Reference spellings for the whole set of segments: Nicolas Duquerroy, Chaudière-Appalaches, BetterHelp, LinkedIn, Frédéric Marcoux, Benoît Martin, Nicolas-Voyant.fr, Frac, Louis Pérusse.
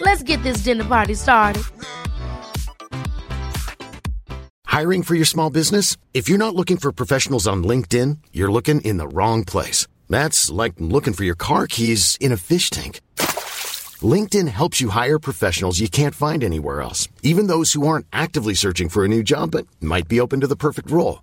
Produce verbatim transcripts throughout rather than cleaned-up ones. Let's get this dinner party started. Hiring for your small business? If you're not looking for professionals on LinkedIn, you're looking in the wrong place. That's like looking for your car keys in a fish tank. LinkedIn helps you hire professionals you can't find anywhere else, even those who aren't actively searching for a new job but might be open to the perfect role.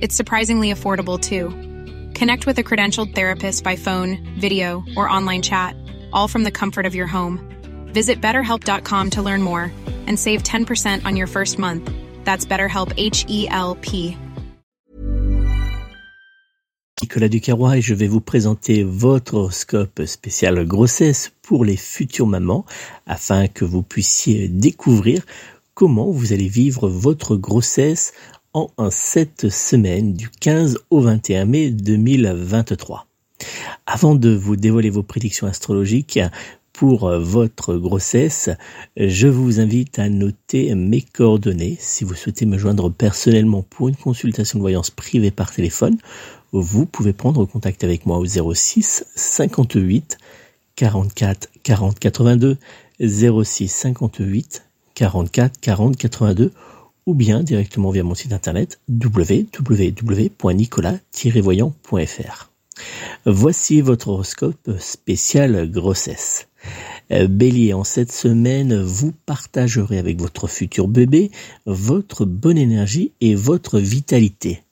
It's surprisingly affordable too. Connect with a credentialed therapist by phone, video, or online chat, all from the comfort of your home. Visit better help dot com to learn more and save ten percent on your first month. That's BetterHelp, H E L P. Nicolas Duquerroy, et je vais vous présenter votre horoscope spécial grossesse pour les futures mamans afin que vous puissiez découvrir comment vous allez vivre votre grossesse en sept semaines du quinze au vingt et un mai deux mille vingt-trois. Avant de vous dévoiler vos prédictions astrologiques pour votre grossesse, je vous invite à noter mes coordonnées. Si vous souhaitez me joindre personnellement pour une consultation de voyance privée par téléphone, vous pouvez prendre contact avec moi au zéro six cinquante-huit quarante-quatre quarante quatre-vingt-deux, zéro six cinquante-huit quarante-quatre quarante quatre-vingt-deux, ou bien directement via mon site internet w w w point nicolas tiret voyant point f r. Voici votre horoscope spécial grossesse. Bélier, en cette semaine, vous partagerez avec votre futur bébé votre bonne énergie et votre vitalité.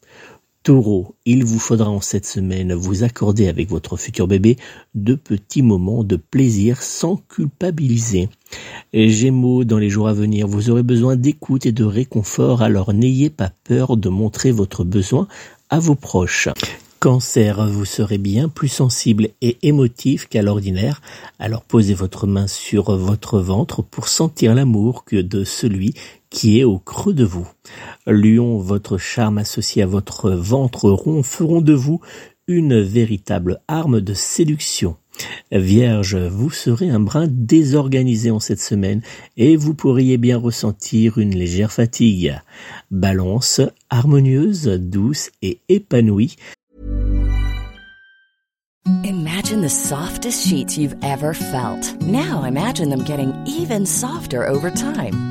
Taureau, il vous faudra en cette semaine vous accorder avec votre futur bébé de petits moments de plaisir sans culpabiliser. Gémeaux, dans les jours à venir, vous aurez besoin d'écoute et de réconfort, alors n'ayez pas peur de montrer votre besoin à vos proches. Cancer, vous serez bien plus sensible et émotif qu'à l'ordinaire, alors posez votre main sur votre ventre pour sentir l'amour que de celui qui est au creux de vous. Lion, votre charme associé à votre ventre rond feront de vous une véritable arme de séduction. Vierge, vous serez un brin désorganisé en cette semaine et vous pourriez bien ressentir une légère fatigue. Balance, harmonieuse, douce et épanouie. Imagine the softest sheets you've ever felt. Now imagine them getting even softer over time.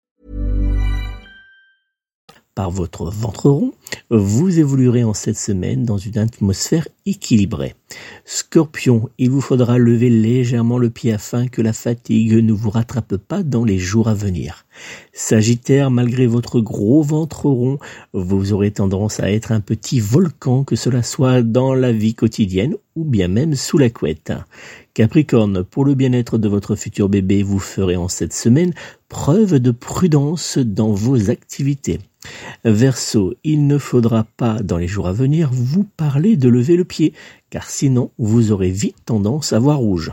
par votre ventre rond, vous évoluerez en cette semaine dans une atmosphère équilibrée. Scorpion, il vous faudra lever légèrement le pied afin que la fatigue ne vous rattrape pas dans les jours à venir. Sagittaire, malgré votre gros ventre rond, vous aurez tendance à être un petit volcan, que cela soit dans la vie quotidienne ou bien même sous la couette. Capricorne, pour le bien-être de votre futur bébé, vous ferez en cette semaine preuve de prudence dans vos activités. Verseau, il ne faudra pas dans les jours à venir vous parler de lever le pied, car sinon vous aurez vite tendance à voir rouge.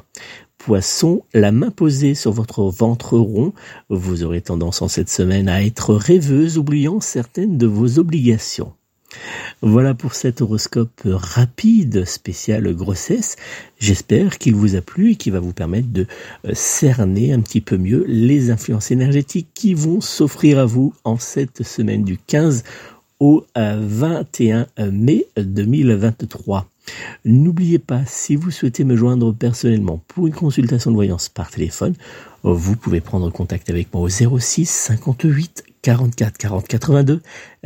Poisson, la main posée sur votre ventre rond, vous aurez tendance en cette semaine à être rêveuse, oubliant certaines de vos obligations. Voilà pour cet horoscope rapide spécial grossesse. J'espère qu'il vous a plu et qu'il va vous permettre de cerner un petit peu mieux les influences énergétiques qui vont s'offrir à vous en cette semaine du quinze au vingt et un mai deux mille vingt-trois. N'oubliez pas, si vous souhaitez me joindre personnellement pour une consultation de voyance par téléphone, vous pouvez prendre contact avec moi au zéro six cinquante-huit quarante-quatre quarante quatre-vingt-deux,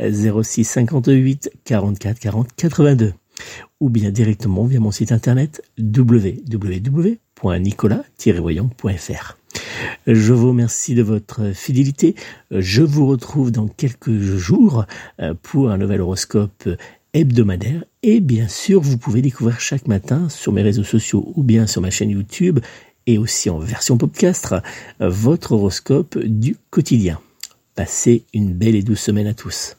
zéro six cinquante-huit quarante-quatre quarante quatre-vingt-deux, ou bien directement via mon site internet w w w point nicolas tiret voyant point f r. Je vous remercie de votre fidélité. Je vous retrouve dans quelques jours pour un nouvel horoscope hebdomadaire. Et bien sûr, vous pouvez découvrir chaque matin sur mes réseaux sociaux ou bien sur ma chaîne YouTube, et aussi en version podcast, votre horoscope du quotidien. Passez une belle et douce semaine à tous.